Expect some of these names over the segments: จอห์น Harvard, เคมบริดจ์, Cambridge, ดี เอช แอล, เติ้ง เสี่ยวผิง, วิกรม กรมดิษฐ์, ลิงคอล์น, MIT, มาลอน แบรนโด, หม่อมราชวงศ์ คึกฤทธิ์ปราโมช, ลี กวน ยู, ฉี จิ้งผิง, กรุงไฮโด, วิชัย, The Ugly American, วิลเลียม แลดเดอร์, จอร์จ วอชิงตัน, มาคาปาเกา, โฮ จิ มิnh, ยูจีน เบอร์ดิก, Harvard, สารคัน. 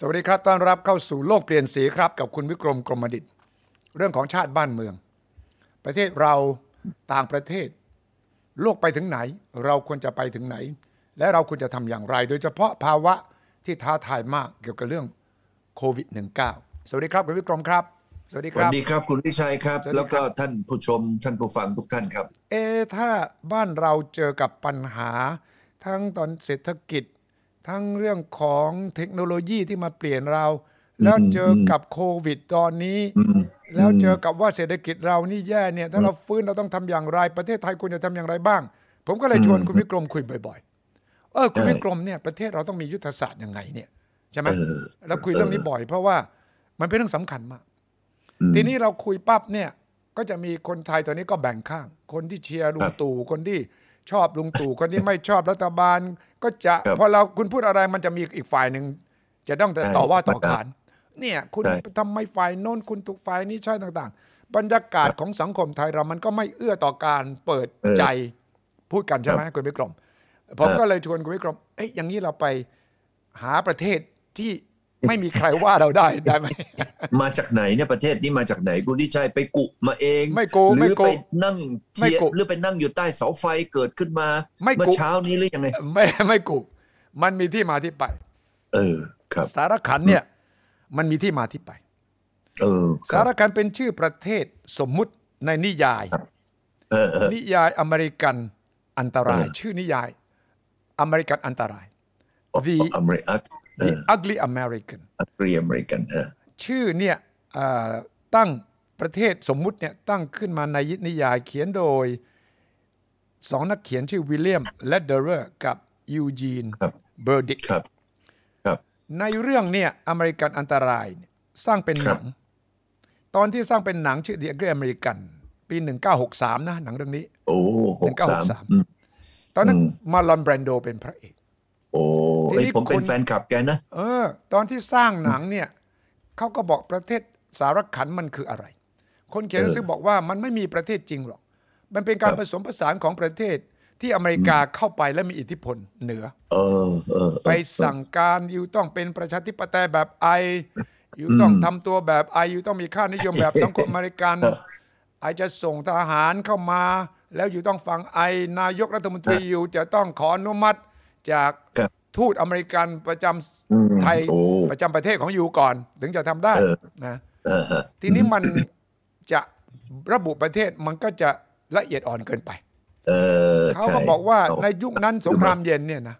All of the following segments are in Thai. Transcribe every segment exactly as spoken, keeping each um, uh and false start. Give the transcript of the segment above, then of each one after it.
สวัสดีครับต้อนรับเข้าสู่โลกเปลี่ยนสีครับกับคุณวิกรมกรมดิษฐ์เรื่องของชาติบ้านเมืองประเทศเราต่างประเทศโลกไปถึงไหนเราควรจะไปถึงไหนและเราควรจะทำอย่างไรโดยเฉพาะภาวะที่ท้าทายมากเกี่ยวกับเรื่องโควิด สิบเก้า สวัสดีครับคุณวิกรมครับสวัสดีครับสวัสดีครับคุณวิชัยครับแล้วก็ท่านผู้ชมท่านผู้ฟังทุกท่านครับเอถ้าบ้านเราเจอกับปัญหาทั้งตอนเศรษฐกิจทั้งเรื่องของเทคโนโลยีที่มาเปลี่ยนเราแล้วเจอกับโควิดตอนนี้แล้วเจอกับว่าเศรษฐกิจเรานี่แย่เนี่ยถ้าเราฟื้นเราต้องทำอย่างไรประเทศไทยควรจะทำอย่างไรบ้างผมก็เลยชวนคุณวิกรมคุยบ่อยๆเออคุณวิกรมเนี่ยประเทศเราต้องมียุทธศาสตร์ยังไงเนี่ยใช่ไหมเราคุยเรื่องนี้บ่อยเพราะว่ามันเป็นเรื่องสำคัญมากทีนี้เราคุยปั๊บเนี่ยก็จะมีคนไทยตอนนี้ก็แบ่งข้างคนที่เชียร์ลุงตู่คนที่ชอบลุงตู่คนที่ไม่ชอบรัฐบาลก็จะพอเราคุณพูดอะไรมันจะมีอีกฝ่ายหนึ่งจะต้องแต่ต่อว่าต่อขานเนี่ยคุณทำไมฝ่ายโน้นคุณถูกฝ่ายนี้ใช่ต่างๆบรรยากาศของสังคมไทยเรามันก็ไม่เอื้อต่อการเปิดใจพูดกันใช่ไหมคุณวิกรมผมก็เลยชวนคุณวิกรมเอ้ยอย่างนี้เราไปหาประเทศที่ไม่มีใครว่าเราได้ได้ไหมมาจากไหนเนี่ยประเทศนี้มาจากไหนคุณดิชัยไปกุมาเองไม่กุหรือไปนั่งเทียบหรือไปนั่งอยู่ใต้เสาไฟเกิดขึ้นมาเมื่อเช้านี้หรือยังไงไม่ไม่กุมันมีที่มาที่ไปเออครับสารคันเนี่ยมันมีที่มาที่ไปเออสารคันเป็นชื่อประเทศสมมุติในนิยายนิยายอเมริกันอันตรายชื่อนิยายอเมริกันอันตราย The Ugly American ชื่อเนี่ยตั้งประเทศสมมุติเนี่ยตั้งขึ้นมาในนิยายเขียนโดยสองนักเขียนชื่อวิลเลียมแลดเดอร์กับยูจีนเบอร์ดิกในเรื่องเนี่ยอเมริกันอันตรายสร้างเป็นหนังตอนที่สร้างเป็นหนังชื่อ The Ugly American ปี หนึ่งเก้าหกสาม นะหนังเรื่องนี้หนึ่งเก้าหกสามตอนนั้นมาลอนแบรนโดเป็นพระเอกโอ้ยผมเป็นแฟนคลับแกนะเออตอนที่สร้างหนังเนี่ยเขาก็บอกประเทศสารคันมันคืออะไรคนเขียนหนังสือบอกว่ามันไม่มีประเทศจริงหรอกมันเป็นการผสมผสานของประเทศที่อเมริกาเข้าไปและมีอิทธิพลเหนือเออเออไปสั่งการอยู่ต้องเป็นประชาธิปไตยแบบไออยู่ต้องทำตัวแบบไออยู่ต้องมีค่านิยมแบบสังคมอเมริกันไอจะส่งทหารเข้ามาแล้วอยู่ต้องฟังไอนายกรัฐมนตรีอยู่จะต้องขออนุมัติจากทูตอเมริกันประจำไทยประจำประเทศของยูก่อนถึงจะทำได้นะทีนี้มันจะระบุประเทศมันก็จะละเอียดอ่อนเกินไปเขาก็บอกว่าในยุคนั้นสงครามเย็นเนี่ยนะ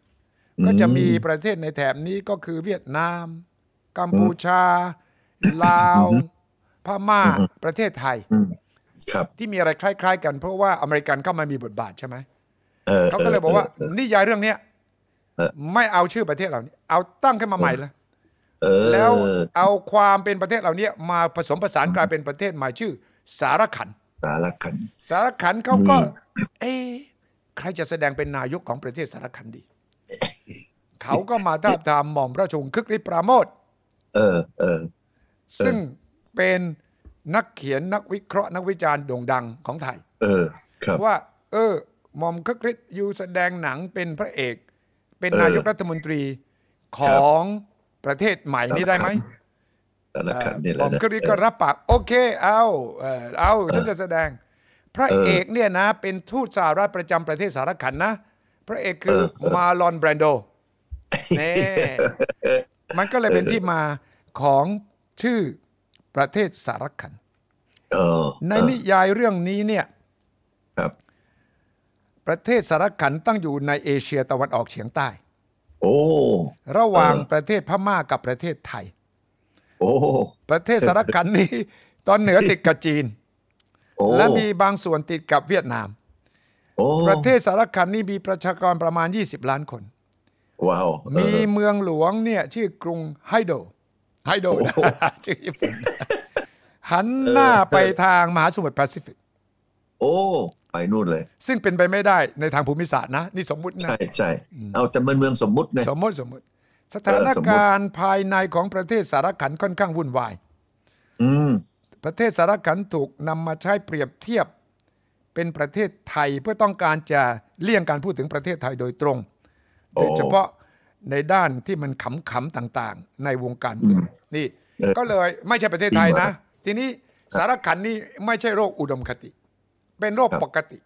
ก็จะมีประเทศในแถบนี้ก็คือเวียดนามกัมพูชาลาวพม่าประเทศไทยที่มีอะไรคล้ายๆกันเพราะว่าอเมริกันเข้ามามีบทบาทใช่ไหมเขาก็เลยบอกว่านิยายเรื่องนี้ไม่เอาชื่อประเทศเหล่านี้เอาตั้งขึ้นมาใหม่เลยแล้วเอาความเป็นประเทศเหล่านี้มาผสมผสานกลายเป็นประเทศใหม่ชื่อสารคันสารคันสารคันเขาก็เอ๊ะใครจะแสดงเป็นนายกของประเทศสารคันดีเขาก็มาท้าทายหม่อมราชวงศ์คึกฤทธิ์ปราโมชเออเออซึ่งเป็นนักเขียนนักวิเคราะห์นักวิจารณ์โด่งดังของไทยเออครับว่าเออหม่อมคึกฤทธิ์อยู่แสดงหนังเป็นพระเอกเป็นนายกรัฐมนตรีของประเทศใหม่นี้ได้ไหมผมก็รีบก็รับปากโอเคเอาเอาฉันจะแสดงพระเอกเนี่ยนะเป็นทูตสหรัฐประจำประเทศสารคันนะพระเอกคือมาลอนแบรนโดนี่มันก็เลยเป็นที่มาของชื่อประเทศสารคันในนิยายเรื่องนี้เนี่ยประเทศสารคันตั้งอยู่ในเอเชียตะวันออกเฉียงใต้โอ้ระหว่างประเทศพม่ากับประเทศไทยโอ้ประเทศสารคันนี้ตอนเหนือติดกับจีนและมีบางส่วนติดกับเวียดนามประเทศสารคันนี้มีประชากรประมาณยี่สิบล้านคนว้าวมีเมืองหลวงเนี่ยชื่อกรุงไฮโดไฮโดชื่อญี่ปุ่นหันหน้าไปทางมหาสมุทรแปซิฟิกโอ้ไปนู่นเลยซึ่งเป็นไปไม่ได้ในทางภูมิศาสตร์นะนี่สมมุตินะใช่ใช่เอาแต่เมืองสมมุตินะสมมติสมมติสถานการณ์ภายในของประเทศสารคันค่อนข้างวุ่นวายอืมประเทศสารคันถูกนำมาใช้เปรียบเทียบเป็นประเทศไทยเพื่อต้องการจะเลี่ยงการพูดถึงประเทศไทยโดยตรงโดยเฉพาะ ในด้านที่มันขำๆต่างๆในวงการเมืองนี่ก็เลยไม่ใช่ประเทศไทยนะทีนี้สารขันนี่ไม่ใช่โรคอุดมคติเป็นโรคปกติ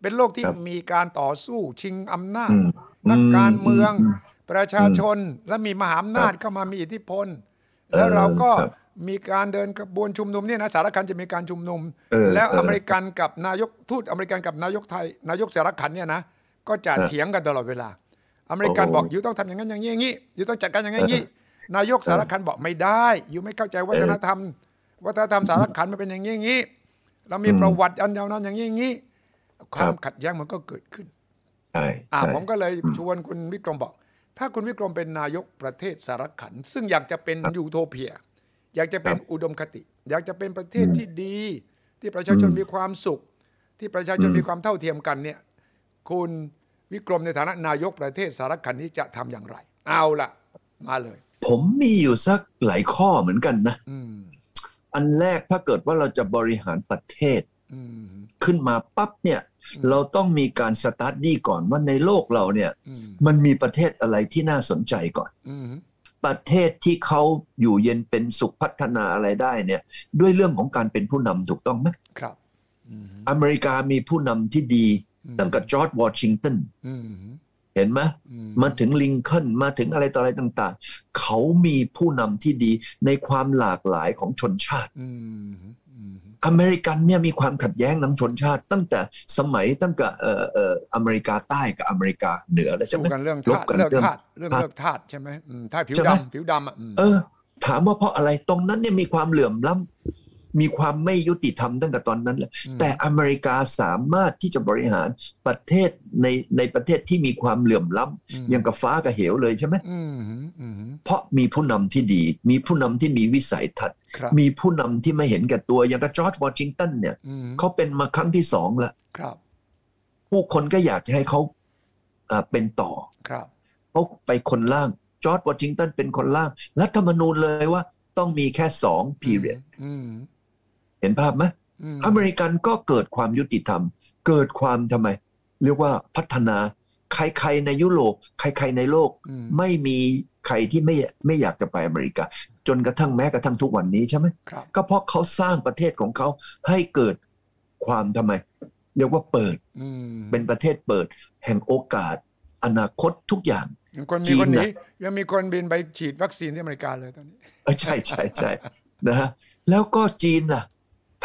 เป็นโรคที่มีการต่อสู้ชิงอำนาจนักการเมืองประชาชนและมีมหาอำนาจเข้ามามีอิทธิพลแล้วเราก็มีการเดินขบวนชุมนุมเนี่ยนะสารคันจะมีการชุมนุมแล้วอเมริกันกับนายกทูตอเมริกันกับนายกไทยนายกสารคันเนี่ยนะก็จะเถียงกันตลอดเวลาอเมริกันบอกอยู่ต้องทำอย่างนั้นอย่างนี้อย่างนี้อยู่ต้องจัดการอย่างนี้อย่างนี้นายกสารคันบอกไม่ได้อยู่ไม่เข้าใจวัฒนธรรมวัฒนธรรมสารคันมันเป็นอย่างนี้อย่างนี้เรามีประวัติอันยาวนานอย่างนี้อย่างนี้ความขัดแย้งมันก็เกิดขึ้นใช่อ่าผมก็เลยชวนคุณวิกรมบอกถ้าคุณวิกรมเป็นนายกประเทศสารคันซึ่งอยากจะเป็นยูโทเปียอยากจะเป็นอุดมคติอยากจะเป็นประเทศที่ดีที่ประชาชนมีความสุขที่ประชาชนมีความเท่าเทียมกันเนี่ยคุณวิกรมในฐานะนายกประเทศสารคันนี้จะทำอย่างไรเอาล่ะมาเลยผมมีอยู่สักหลายข้อเหมือนกันนะอันแรกถ้าเกิดว่าเราจะบริหารประเทศขึ้นมาปั๊บเนี่ยเราต้องมีการสตาร์ทดี้ก่อนว่าในโลกเราเนี่ยมันมีประเทศอะไรที่น่าสนใจก่อนประเทศที่เขาอยู่เย็นเป็นสุขพัฒนาอะไรได้เนี่ยด้วยเรื่องของการเป็นผู้นำถูกต้องไหมครับอเมริกามีผู้นำที่ดีตั้งแต่จอร์จวอชิงตันเห็นไหมมาถึงลิงคอล์นมาถึงอะไรต่ออะไรต่างๆเขามีผู้นำที่ดีในความหลากหลายของชนชาติอเมริกันเนี่ยมีความขัดแย้งทั้งชนชาติตั้งแต่สมัยตั้งแต่เอ่อเอ่ออเมริกาใต้กับอเมริกาเหนือแล้วใช่ไหมเรื่องลบกันเรื่องทาสเรื่องเลิกทาสใช่ไหมทาสผิวดำผิวดำอ่ะเออถามว่าเพราะอะไรตรงนั้นเนี่ยมีความเหลื่อมล้ำมีความไม่ยุติธรรมตั้งแต่ตอนนั้นแล้วแต่อเมริกาสามารถที่จะบริหารประเทศในในประเทศที่มีความเหลื่อมล้ำอย่างกับฟ้ากับเหวเลยใช่ไหมเพราะมีผู้นำที่ดีมีผู้นำที่มีวิสัยทัศน์มีผู้นำที่ไม่เห็นแก่ตัวอย่างกับจอร์จวอชิงตันเนี่ยเขาเป็นมาครั้งที่สองละผู้คนก็อยากจะให้เขาเป็นต่อเขาไปคนล่างจอร์จวอชิงตันเป็นคนล่างรัฐธรรมนูญเลยว่าต้องมีแค่สองพีเรียดเห็นภาพไหมอเมริกันก็เกิดความยุติธรรมเกิดความทำไมเรียกว่าพัฒนาใครๆในยุโรปใครๆในโลกไม่มีใครที่ไม่ไม่อยากจะไปอเมริกาจนกระทั่งแม้กระทั่งทุกวันนี้ใช่ไหมก็เพราะเขาสร้างประเทศของเขาให้เกิดความทำไมเรียกว่าเปิดเป็นประเทศเปิดแห่งโอกาสอนาคตทุกอย่างจีนนะยังมีคนบินไปฉีดวัคซีนที่อเมริกาเลยตอนนี้ใช่ใช่ใช่นะฮะแล้วก็จีนล่ะ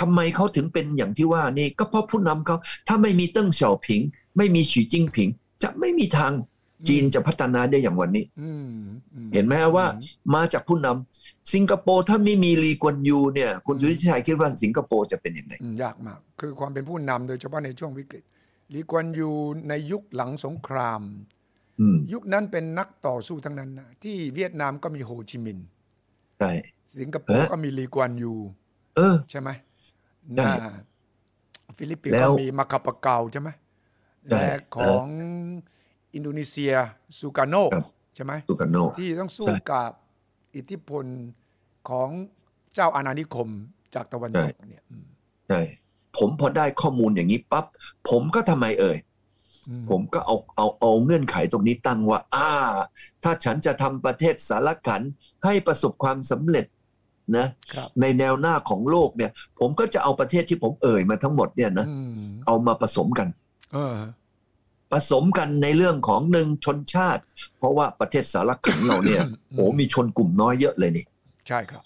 ทำไมเขาถึงเป็นอย่างที่ว่านี่ก็เพราะผู้นำเขาถ้าไม่มีเติ้งเสี่ยวผิงไม่มีฉีจิ้งผิงจะไม่มีทางจีนจะพัฒนาได้อย่างวันนี้เห็นไหมว่ามาจากผู้นำสิงคโปร์ถ้าไม่มีลีกวนยูเนี่ยคุณสุทธิชัยคิดว่าสิงคโปร์จะเป็นยังไงยากมากคือความเป็นผู้นำโดยเฉพาะในช่วงวิกฤตลีกวนยูในยุคหลังสงครามยุคนั้นเป็นนักต่อสู้ทั้งนั้นนะที่เวียดนามก็มีโฮจิมินห์ใช่สิงคโปร์ก็มีลีกวนยูเออใช่ไหมฟิลิปปินส์ก็มีมาคาปาเกาใช่ไหมและของอินโดนีเซียซูกาโนใช่ไหมที่ต้องสู้กับอิทธิพลของเจ้าอาณานิคมจากตะวันตกเนี่ยใช่ผมพอได้ข้อมูลอย่างนี้ปั๊บผมก็ทำไมเอ่ยผมก็เอาเอาเอาเงื่อนไขตรงนี้ตั้งว่าอ่าถ้าฉันจะทำประเทศสารขันให้ประสบความสำเร็จนะในแนวหน้าของโลกเนี่ยผมก็จะเอาประเทศที่ผมเอ่ยมาทั้งหมดเนี่ยนะเอามาผสมกันผสมกันในเรื่องของหนึ่งชนชาติเพราะว่าประเทศสารขันเราเนี่ยโอ้มีชนกลุ่มน้อยเยอะเลยนี่ใช่ครับ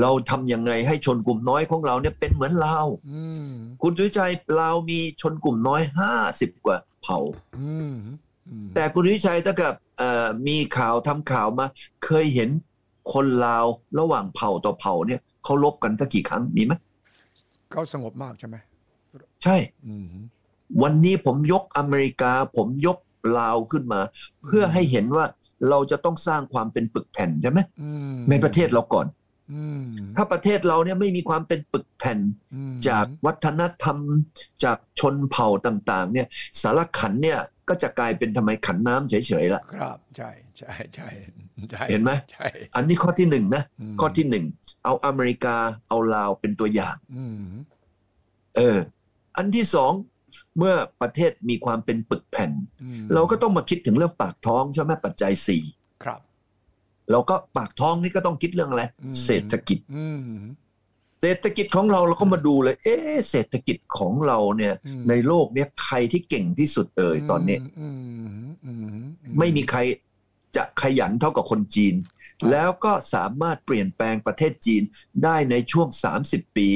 เราทำยังไงให้ชนกลุ่มน้อยของเราเนี่ยเป็นเหมือนลาวคุณดุจใจลาวมีชนกลุ่มน้อยห้าสิบกว่าเผ่าแต่คุณดุจใจถ้ากับมีข่าวทำข่าวมาเคยเห็นคนลาวระหว่างเผ่าต่อเผ่าเนี่ยเขาลบกันสักกี่ครั้งมีไหมเขาสงบมากใช่ไหมใช่วันนี้ผมยกอเมริกาผมยกลาวขึ้นมาเพื่อให้เห็นว่าเราจะต้องสร้างความเป็นปึกแผ่นใช่ไหมในประเทศเราก่อนถ้าประเทศเราเนี่ยไม่มีความเป็นปึกแผ่นจากวัฒนธรรมจากชนเผ่าต่างๆเนี่ยสารขันเนี่ยก็จะกลายเป็นทำไมขันน้ำเฉยๆละครับใช่ใช่ใช่เห็นไหมอันนี้ข้อที่หนึ่งนะข้อที่หนึ่งเอาอเมริกาเอาลาวเป็นตัวอย่างเอออันที่สอง เมื่อประเทศมีความเป็นปึกแผ่นเราก็ต้องมาคิดถึงเรื่องปากท้องใช่ไหมปัจจัยสี่ครับเราก็ปากท้องนี่ก็ต้องคิดเรื่องอะไรเศรษฐกิจเศรษฐกิจของเราเราก็มาดูเลยเอ๊ะเศรษฐกิจของเราเนี่ยในโลกเนี่ยใครที่เก่งที่สุดเอ่ยตอนนี้ไม่มีใครจะขยันเท่ากับคนจีนแล้วก็สามารถเปลี่ยนแปลงประเทศจีนได้ในช่วงสามสิบปี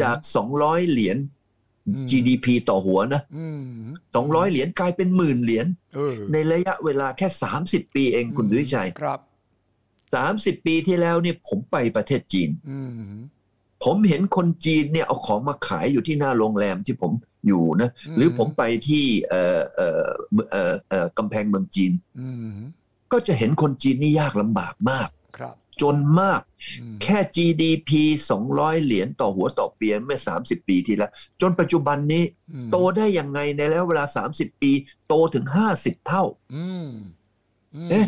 จากสองร้อยเหรียญ จี ดี พี ต่อหัวนะสองร้อยเหรียญกลายเป็นหมื่นเหรียญในระยะเวลาแค่สามสิบปีเองคุณวิชัยครับสามสิบปีที่แล้วนี่ผมไปประเทศจีนผมเห็นคนจีนเนี่ยเอาของมาขายอยู่ที่หน้าโรงแรมที่ผมอยู่นะหรือผมไปที่เอ่อเอ่อเอ่อเอ่อกำแพงเมืองจีนก็จะเห็นคนจีนนี่ยากลำบากมากจนมากแค่ จี ดี พี สองร้อยเหรียญต่อหัวต่อปีเมื่อสามสิบปีที่แล้วจนปัจจุบันนี้โตได้ยังไงในแล้วเวลาสามสิบปีโตถึงห้าสิบเท่าเอ๊ะ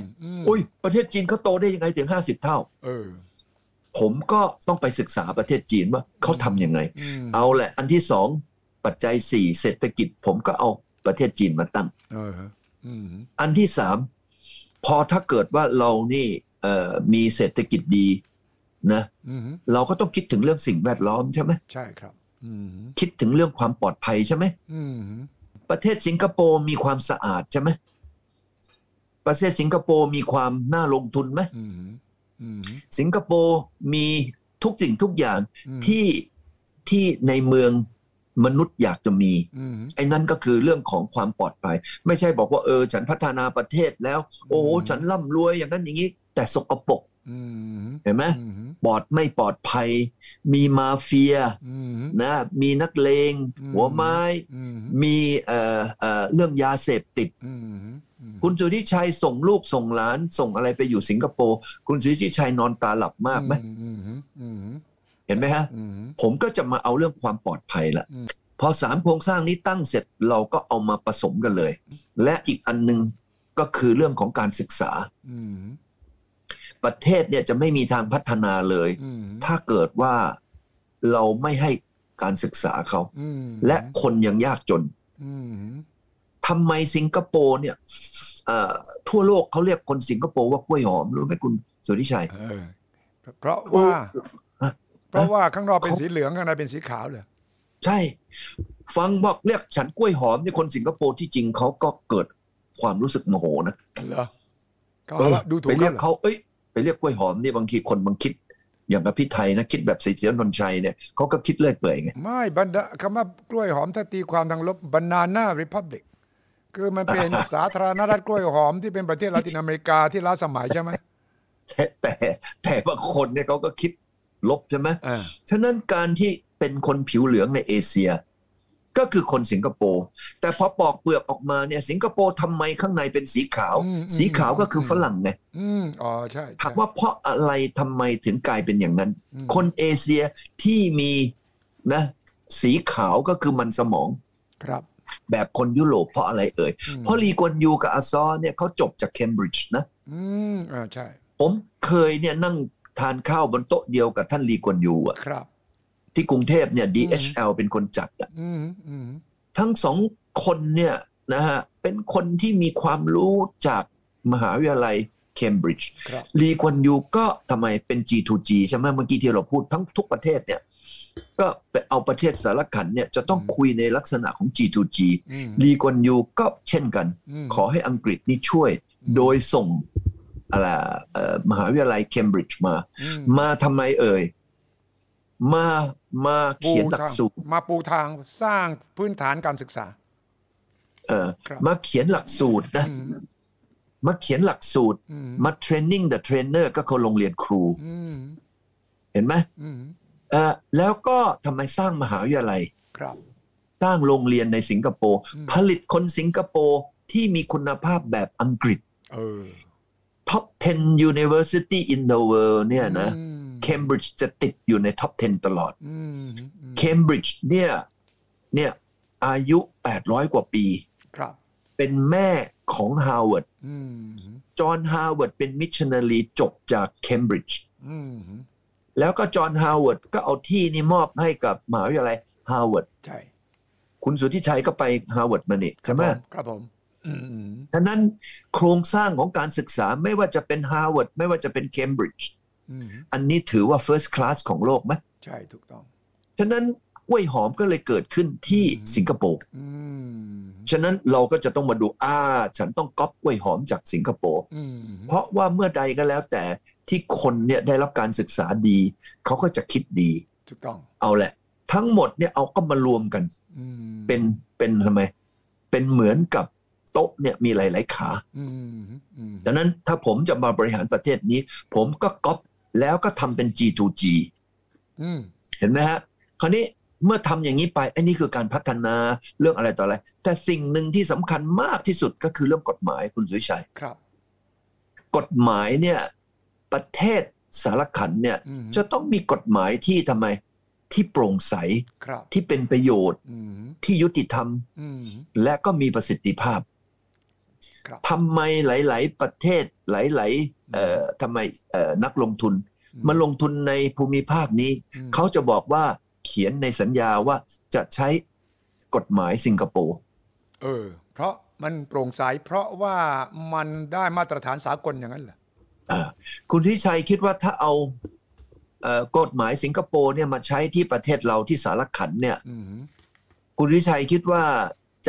อุ้ยประเทศจีนเขาโตได้ยังไงถึงห้าสิบเท่าผมก็ต้องไปศึกษาประเทศจีนว่าเขาทำยังไงเอาแหละอันที่สองปัจจัยสี่เศรษฐกิจผมก็เอาประเทศจีนมาตั้งอันที่สามพอถ้าเกิดว่าเรานี่มีเศรษฐกิจดีนะเราก็ต้องคิดถึงเรื่องสิ่งแวดล้อมใช่ไหมใช่ครับคิดถึงเรื่องความปลอดภัยใช่ไหมประเทศสิงคโปร์มีความสะอาดใช่ไหมประเทศสิงคโปร์มีความน่าลงทุนไหมสิงคโปร์มีทุกสิ่งทุกอย่างที่ที่ในเมืองมนุษย์อยากจะมีไอ้นั่นก็คือเรื่องของความปลอดภัยไม่ใช่บอกว่าเออฉันพัฒนาประเทศแล้วโอ้โหฉันร่ำรวยอย่างนั้นอย่างนี้แต่สกปรกเห็นไหมปลอดไม่ปลอดภัยมีมาเฟียนะมีนักเลงหัวไม้มีเอ่อเอ่อเรื่องยาเสพติดคุณสุทธิชัยส่งลูกส่งหลานส่งอะไรไปอยู่สิงคโปร์คุณสุทธิชัยนอนตาหลับมากไหมเห็นไหมฮะผมก็จะมาเอาเรื่องความปลอดภัยละพอสามโครงสร้างนี้ตั้งเสร็จเราก็เอามาผสมกันเลยและอีกอันนึงก็คือเรื่องของการศึกษาประเทศเนี่ยจะไม่มีทางพัฒนาเลยถ้าเกิดว่าเราไม่ให้การศึกษาเขาและคนยังยากจนทำไมสิงคโปร์เนี่ยทั่วโลกเขาเรียกคนสิงคโปร์ว่ากล้วยหอมรู้ไหมคุณสุทธิชัยเพราะว่าเพราะว่าข้างนอกเป็นสีเหลืองข้างในเป็นสีขาวเลยใช่ฟังบอกเรียกฉันกล้วยหอมนี่คนสิงคโปร์ที่จริงเขาก็เกิดความรู้สึกโมโหนะเหรอดูถูกไปเรียกเขาเอ้ยไปเรียกกล้วยหอมนี่บางทีคนบางคิดอย่างกับพี่ไทยนะคิดแบบสีเสียนนชัยเนี่ยเขาก็คิดเลื่อยเปื่อยไงไม่บรรดาคำว่ากล้วยหอมถ้าตีความทางลบบานาน่าริพับลิกคือมันเป็นสาธารณรัฐกล้วยหอมที่เป็นประเทศลาตินอเมริกาที่ล้าสมัยใช่ไหมแต่แต่บางคนเนี่ยเขาก็คิดลบใช่ไหมฉะนั้นการที่เป็นคนผิวเหลืองในเอเชียก็คือคนสิงคโปร์แต่พอปอกเปลือกออกมาเนี่ยสิงคโปร์ทำไมข้างในเป็นสีขาวสีขาวก็คือฝรั่งไงอ๋อใช่ถามว่าเพราะอะไรทำไมถึงกลายเป็นอย่างนั้นคนเอเชียที่มีนะสีขาวก็คือมันสมองครับแบบคนยุโรปเพราะอะไรเอ่ยเพราะลีกวนยูกับอาซอเนี่ยเขาจบจากเคมบริดจ์นะอืมอ่าใช่ผมเคยเนี่ยนั่งทานข้าวบนโต๊ะเดียวกับท่านลีกวนยูอ่ะครับที่กรุงเทพเนี่ย ดี เอช แอล เป็นคนจัดอ่ะทั้งสองคนเนี่ยนะฮะเป็นคนที่มีความรู้จากมหาวิทยาลัยเคมบริดจ์ลีกวนยูก็ทำไมเป็น จี ทู จี ใช่ไหมเมื่อกี้ที่เราพูดทั้งทุกประเทศเนี่ยก็ไปเอาประเทศสารขันเนี่ยจะต้องคุยในลักษณะของ จี ทู จี ลีกวนยูก็เช่นกันขอให้อังกฤษนี่ช่วยโดยส่งอะไรมหาวิทยาลัยเคมบริดจ์มามาทำไมเอ่ยมามาเขียนหลักสูตรมาปูทางสร้างพื้นฐานการศึกษาเออมาเขียนหลักสูตรนะมาเขียนหลักสูตรมาเทรนนิ่งเดอะเทรนเนอร์ก็คือโรงเรียนครูเห็นไหมเออแล้วก็ทำไมสร้างมหาวิทยาลัยสร้างโรงเรียนในสิงคโปร์ผลิตคนสิงคโปร์ที่มีคุณภาพแบบอังกฤษTop สิบ University in the world เนี่ยนะ Cambridge จะติดอยู่ใน Top สิบ ตลอด Cambridge เนี่ยเนี่ยอายุแปดร้อยกว่าปีเป็นแม่ของ Harvard จอห์น Harvard เป็นมิชชันนารีจบจาก Cambridge แล้วก็จอห์น Harvard ก็เอาที่นี้มอบให้กับมหาวิทยาลัย Harvard คุณสุทธิชัยก็ไปฮาร์วาร์ดมาเนี่ยใช่ไหมครับผมฉะนั้นโครงสร้างของการศึกษาไม่ว่าจะเป็นฮาร์วาร์ดไม่ว่าจะเป็นเคมบริดจ์อันนี้ถือว่า first class ของโลกไหมใช่ถูกต้องฉะนั้นกล้วยหอมก็เลยเกิดขึ้นที่สิงคโปร์ฉะนั้นเราก็จะต้องมาดูอ่าฉันต้องก๊อปกล้วยหอมจากสิงคโปร์เพราะว่าเมื่อใดก็แล้วแต่ที่คนเนี่ยได้รับการศึกษาดีเขาก็จะคิดดีถูกต้องเอาแหละทั้งหมดเนี่ยเอาก็มารวมกันเป็นเป็นทำไมเป็นเหมือนกับโต๊ะเนี่ยมีหลายๆขาดังนั้นถ้าผมจะมาบริหารประเทศนี้ผมก็ก๊อปแล้วก็ทำเป็น จี ทู จี เห็นไหมฮะคราวนี้เมื่อทำอย่างนี้ไปไอ้นี่คือการพัฒนาเรื่องอะไรต่ออะไรแต่สิ่งหนึ่งที่สำคัญมากที่สุดก็คือเรื่องกฎหมายคุณสุวิชัยครับกฎหมายเนี่ยประเทศสารขันเนี่ยจะต้องมีกฎหมายที่ทำไมที่โปร่งใสที่เป็นประโยชน์ที่ยุติธรรมและก็มีประสิทธิภาพทำไมหลายๆประเทศหลายๆเอ่อทำไมเอ่อนักลงทุนมาลงทุนในภูมิภาคนี้เขาจะบอกว่าเขียนในสัญญาว่าจะใช้กฎหมายสิงคโปร์เออเพราะมันโปร่งใสเพราะว่ามันได้มาตรฐานสากลอย่างนั้นเหรออ่าคุณทิชัยคิดว่าถ้าเอาเอ่อกฎหมายสิงคโปร์เนี่ยมาใช้ที่ประเทศเราที่สารขันเนี่ยคุณทิชัยคิดว่า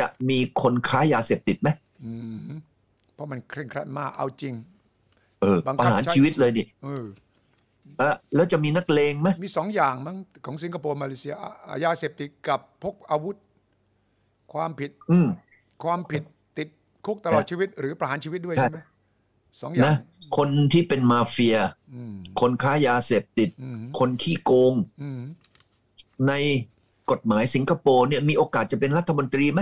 จะมีคนค้ายาเสพติดไหมเพราะมันเคร่งครัดมากเอาจริงเออประหารชีวิตเลยดิเออแล้วจะมีนักเลงไหมมีสองอย่างมั้งของสิงคโปร์มาเลเซียยาเสพติดกับพกอาวุธความผิดความผิดติดคุกตลอดชีวิตหรือประหารชีวิตด้วยใช่ไหมสองอย่างนะคนที่เป็นมาเฟียคนค้ายาเสพติดคนขี้โกงในกฎหมายสิงคโปร์เนี่ยมีโอกาสจะเป็นรัฐมนตรีไหม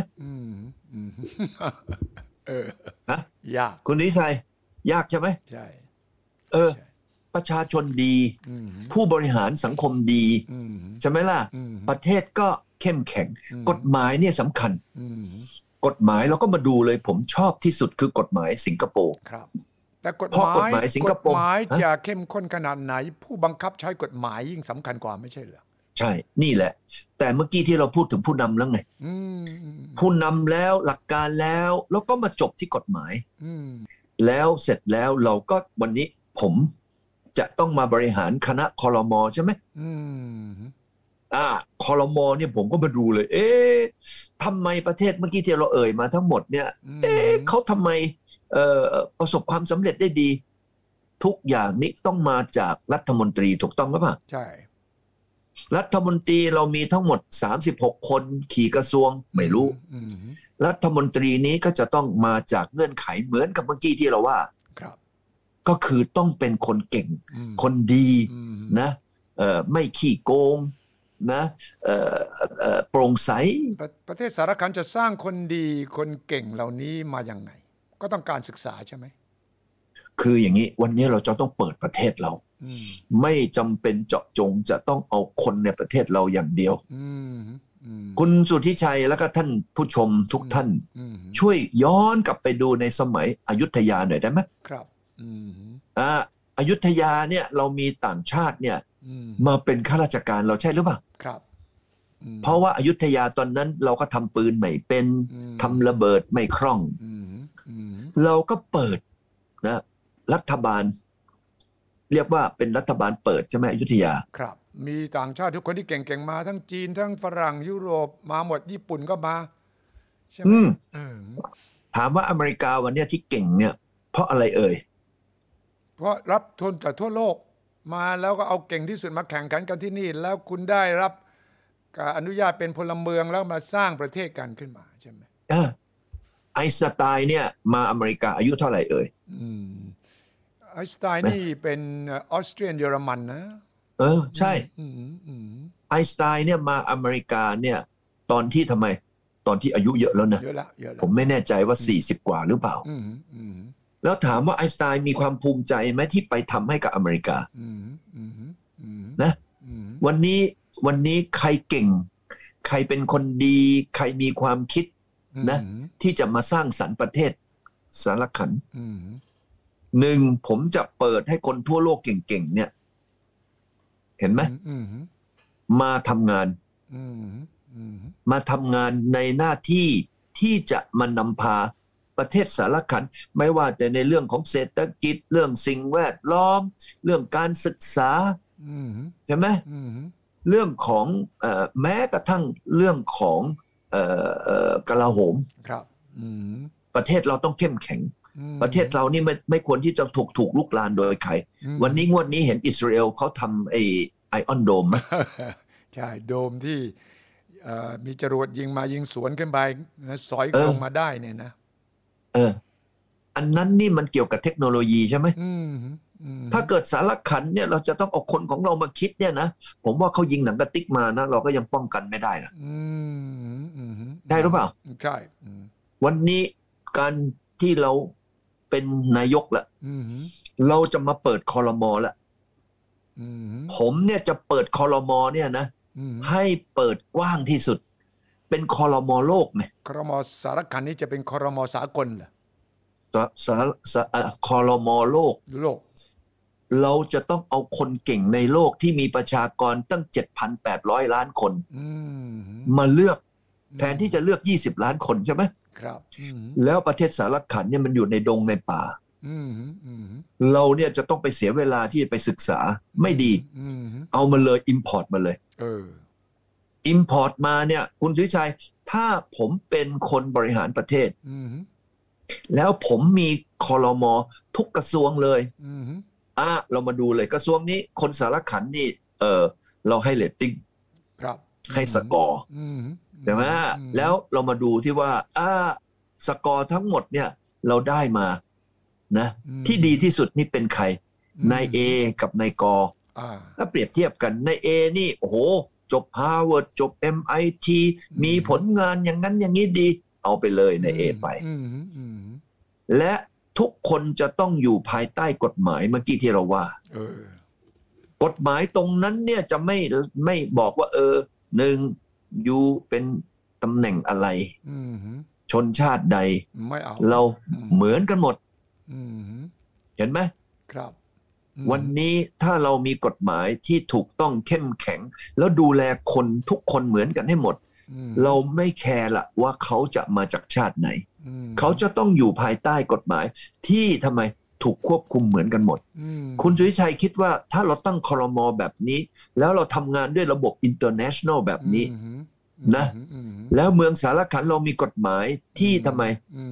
เออฮะยากคุณนิชัยยากใช่ไหมใช่เออประชาชนดีผู้บริหารสังคมดีใช่ไหมล่ะประเทศก็เข้มแข็งกฎหมายเนี่ยสำคัญกฎหมายเราก็มาดูเลยผมชอบที่สุดคือกฎหมายสิงคโปร์ครับแต่กฎหมายกฎหมายสิงคโปร์จะเข้มข้นขนาดไหนผู้บังคับใช้กฎหมายยิ่งสำคัญกว่าไม่ใช่เหรอใช่นี่แหละแต่เมื่อกี้ที่เราพูดถึงผู้นำแล้วไงผู้นำแล้วหลักการแล้วแล้วก็มาจบที่กฎหมายแล้วเสร็จแล้วเราก็วันนี้ผมจะต้องมาบริหารคณะครม.ใช่ไหมอ่าครม.เนี่ยผมก็มาดูเลยเอ๊ะทำไมประเทศเมื่อกี้ที่เราเอ่ยมาทั้งหมดเนี่ยเอ๊ะเขาทำไมเอ่อประสบความสำเร็จได้ดีทุกอย่างนี้ต้องมาจากรัฐมนตรีถูกต้องหรือเปล่าใช่รัฐมนตรีเรามีทั้งหมดสามสิบหกคนขี่กระทรวงไม่รู้รัฐมนตรีนี้ก็จะต้องมาจากเงื่อนไขเหมือนกับเมื่อกี้ที่เราว่าก็คือต้องเป็นคนเก่งคนดีนะไม่ขี้โกงนะโปร่งใสประเทศสารคันจะสร้างคนดีคนเก่งเหล่านี้มาอย่างไงก็ต้องการศึกษาใช่ไหมคืออย่างนี้วันนี้เราจะต้องเปิดประเทศเราไม่จำเป็นเจาะจงจะต้องเอาคนในประเทศเราอย่างเดียวคุณสุทธิชัยและก็ท่านผู้ชมทุกท่านช่วยย้อนกลับไปดูในสมัยอยุธยาหน่อยได้ไหมครับอ่าอยุธยาเนี่ยเรามีต่างชาติเนี่ยมาเป็นข้าราชการเราใช่หรือเปล่าครับเพราะว่าอยุธยาตอนนั้นเราก็ทำปืนไม่เป็นทำระเบิดไม่คล่องเราก็เปิดนะรัฐบาลเรียกว่าเป็นรัฐบาลเปิดใช่ไหมอยุธยาครับมีต่างชาติทุกคนที่เก่งๆมาทั้งจีนทั้งฝรั่งยุโรปมาหมดญี่ปุ่นก็มาใช่ไหมถามว่าอเมริกาวันนี้ที่เก่งเนี่ยเพราะอะไรเอ่ยเพราะรับทุนจากทั่วโลกมาแล้วก็เอาเก่งที่สุดมาแข่งขันกันที่นี่แล้วคุณได้รับอนุญาตเป็นพลเมืองแล้วมาสร้างประเทศกันขึ้นมาใช่ไหมเออไอน์สไตน์เนี่ยมาอเมริกาอายุเท่าไหร่เอ่ยอืมไอน์สไตน์นี่เป็นออสเตรียนเยอรมันนะเออใช่ไอน์สไตน์เนี่ยมาอเมริกาเนี่ยตอนที่ทำไมตอนที่อายุเยอะแล้วนะเยอะแล้วเยอะแล้วผมไม่แน่ใจว่าสี่สิบกว่าหรือเปล่าแล้วถามว่าไอน์สไตน์มีความภูมิใจไหมที่ไปทำให้กับอเมริกานะวันนี้วันนี้ใครเก่งใครเป็นคนดีใครมีความคิดนะที่จะมาสร้างสรรค์ประเทศสารขันหนึ่งผมจะเปิดให้คนทั่วโลกเก่งๆเนี่ยเห็นไหมมาทำงาน มาทำงานในหน้าที่ที่จะมานำพาประเทศสารคันไม่ว่าแต่ในเรื่องของเศรษฐกิจเรื่องสิ่งแวดล้อมเรื่องการศึกษาใช่ไหมเรื่องของแม้กระทั่งเรื่องของกลาโหมประเทศเราต้องเข้มแข็งประเทศเรานี่ไม่ไม่ควรที่จะถูกถูกลุกลานโดยใครวันนี้งวดนี้เห็นอิสราเอลเขาทำไอไอออนโดมใช่โดมที่มีจรวดยิงมายิงสวนขึ้นไปสอยลงมาได้เนี่ยนะเอออันนั้นนี่มันเกี่ยวกับเทคโนโลยีใช่ไหมถ้าเกิดสารขันเนี่ยเราจะต้องเอาคนของเรามาคิดเนี่ยนะผมว่าเขายิงหนังกระติกมานะเราก็ยังป้องกันไม่ได้นะได้หรือเปล่าใช่วันนี้การที่เราเป็นนายกละเราจะมาเปิดครม.ละผมเนี่ยจะเปิดครม.เนี่ยนะให้เปิดกว้างที่สุดเป็นครม.โลกไหมครม.สารคันนี้จะเป็นครม.สากลเหรอสารครม.โลกโลกเราจะต้องเอาคนเก่งในโลกที่มีประชากรตั้ง เจ็ดพันแปดร้อย ล้านคนมาเลือกแทนที่จะเลือกยี่สิบล้านคนใช่ไหมครับแล้วประเทศสารคันเนี่ยมันอยู่ในดงในป่าเราเนี่ยจะต้องไปเสียเวลาที่จะไปศึกษาไม่ดีเอามาเลยอิมพอร์ตมาเลยอิมพอร์ตมาเนี่ยคุณสุวิชัยถ้าผมเป็นคนบริหารประเทศแล้วผมมีครม.ทุกกระทรวงเลยอ่ะเรามาดูเลยกระทรวงนี้คนสารขันนี่เออเราให้เรตติ้งให้สกอร์ใช่ไหมแล้วเรามาดูที่ว่าอ่ะสกอร์ทั้งหมดเนี่ยเราได้มานะที่ดีที่สุดนี่เป็นใครนายเอกับนายกอถ้าเปรียบเทียบกันนายเอนี่โอ้โหจบ Harvard จบ เอ็ม ไอ ที มีผลงานอย่างนั้นอย่างนี้ดีเอาไปเลยนายเอไปและทุกคนจะต้องอยู่ภายใต้กฎหมายเมื่อกี้ที่เราว่ากฎหมายตรงนั้นเนี่ยจะไม่ไม่บอกว่าเออหนึ่งอยู่เป็นตำแหน่งอะไรชนชาติใดเราเหมือนกันหมดเห็นไหมครับวันนี้ถ้าเรามีกฎหมายที่ถูกต้องเข้มแข็งแล้วดูแลคนทุกคนเหมือนกันให้หมดเราไม่แคร์ละว่าเขาจะมาจากชาติไหนเขาจะต้องอยู่ภายใต้กฎหมายที่ทำไมถูกควบคุมเหมือนกันหมดคุณสุวิชัยคิดว่าถ้าเราตั้งครม.แบบนี้แล้วเราทำงานด้วยระบบ international แบบนี้นะแล้วเมืองสารคันเรามีกฎหมายที่ทำไม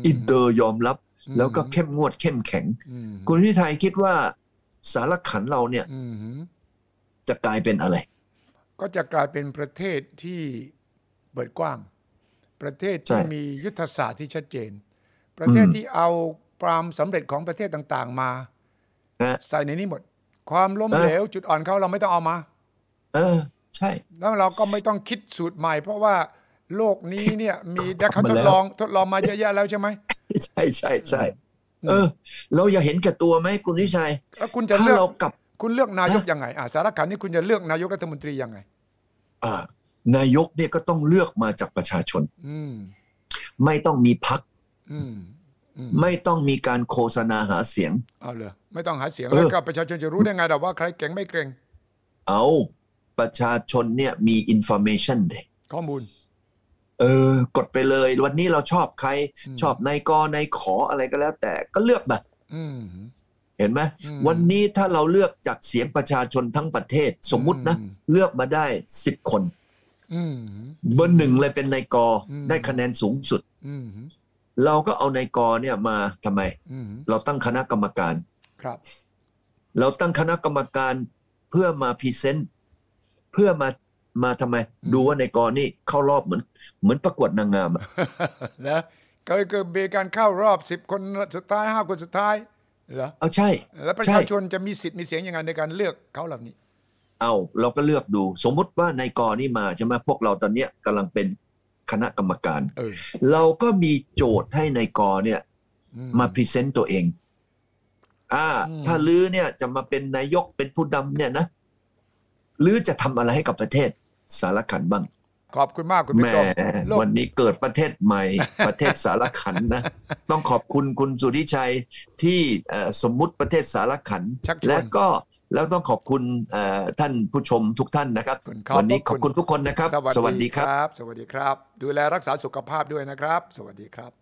อินเตอร์ยอมรับแล้วก็เข้มงวดเข้มแข็งคุณสุวิชัยคิดว่าสารขันเราเนี่ยจะกลายเป็นอะไรก็จะกลายเป็นประเทศที่เปิดกว้างประเทศที่มียุทธศาสตร์ที่ชัดเจนประเทศที่เอาความสำเร็จของประเทศต่างๆมาใส่ในนี้หมดความล้มเหลวจุดอ่อนเขาเราไม่ต้องเอามาเออใช่แล้วเราก็ไม่ต้องคิดสูตรใหม่เพราะว่าโลกนี้เนี่ยมีนักทดลองทดลองมาเยอะแยะแล้วใช่ไหมใช่ใช่ใช่เออเราอย่าเห็นแก่ตัวไหมคุณวิชัยแล้วคุณจะเลือกคุณเลือกนายกยังไงอ่ะสารคันนี้คุณจะเลือกนายกรัฐมนตรียังไงอ่านายกเนี่ยก็ต้องเลือกมาจากประชาชนไม่ต้องมีพรรคไม่ต้องมีการโฆษณาหาเสียงเอาเลยไม่ต้องหาเสียงแล้วกับประชาชนจะรู้ได้ไงหรอว่าใครเก่งไม่เก่งเอาประชาชนเนี่ยมี information เด้ข้อมูลเออกดไปเลยวันนี้เราชอบใครชอบนายกนายขออะไรก็แล้วแต่ก็เลือกมาเห็นไหมวันนี้ถ้าเราเลือกจากเสียงประชาชนทั้งประเทศสมมุตินะเลือกมาได้สิบคนเบอร์หนึ่งเลยเป็นนายกได้คะแนนสูงสุดเราก็เอานายกเนี่ยมาทำไมเราตั้งคณะกรรมการครับเราตั้งคณะกรรมการเพื่อมาพรีเซนต์เพื่อมามาทำไมดูว่านายกนี่เข้ารอบเหมือนเหมือนประกวดนางงามนะก็คือมีการเข้ารอบสิบคนสุดท้ายห้าคนสุดท้ายเหรอเอาใช่แล้วประชาชนจะมีสิทธิ์มีเสียงยังไงในการเลือกเขาเหล่านี้เอาเราก็เลือกดูสมมุติว่านายกนี่มาใช่ไหมพวกเราตอนเนี้ยกำลังเป็นคณะกรรมการเออเราก็มีโจทย์ให้นายกเนี่ยมาพรีเซนต์ตัวเองอ่าถ้าลือเนี่ยจะมาเป็นนายกเป็นผู้นำเนี่ยนะลือจะทำอะไรให้กับประเทศสารขันบ้างขอบคุณมากคุณแม่วันนี้เกิดประเทศใหม่ประเทศสารขันนะต้องขอบคุณคุณสุริชัยที่สมมุติประเทศสารขันและก็ แล้วต้องขอบคุณท่านผู้ชมทุกท่านนะครับวันนี้ขอบคุณทุกคนนะครับสวัสดีครับสวัสดีครับดูแลรักษาสุขภาพด้วยนะครับสวัสดีครับ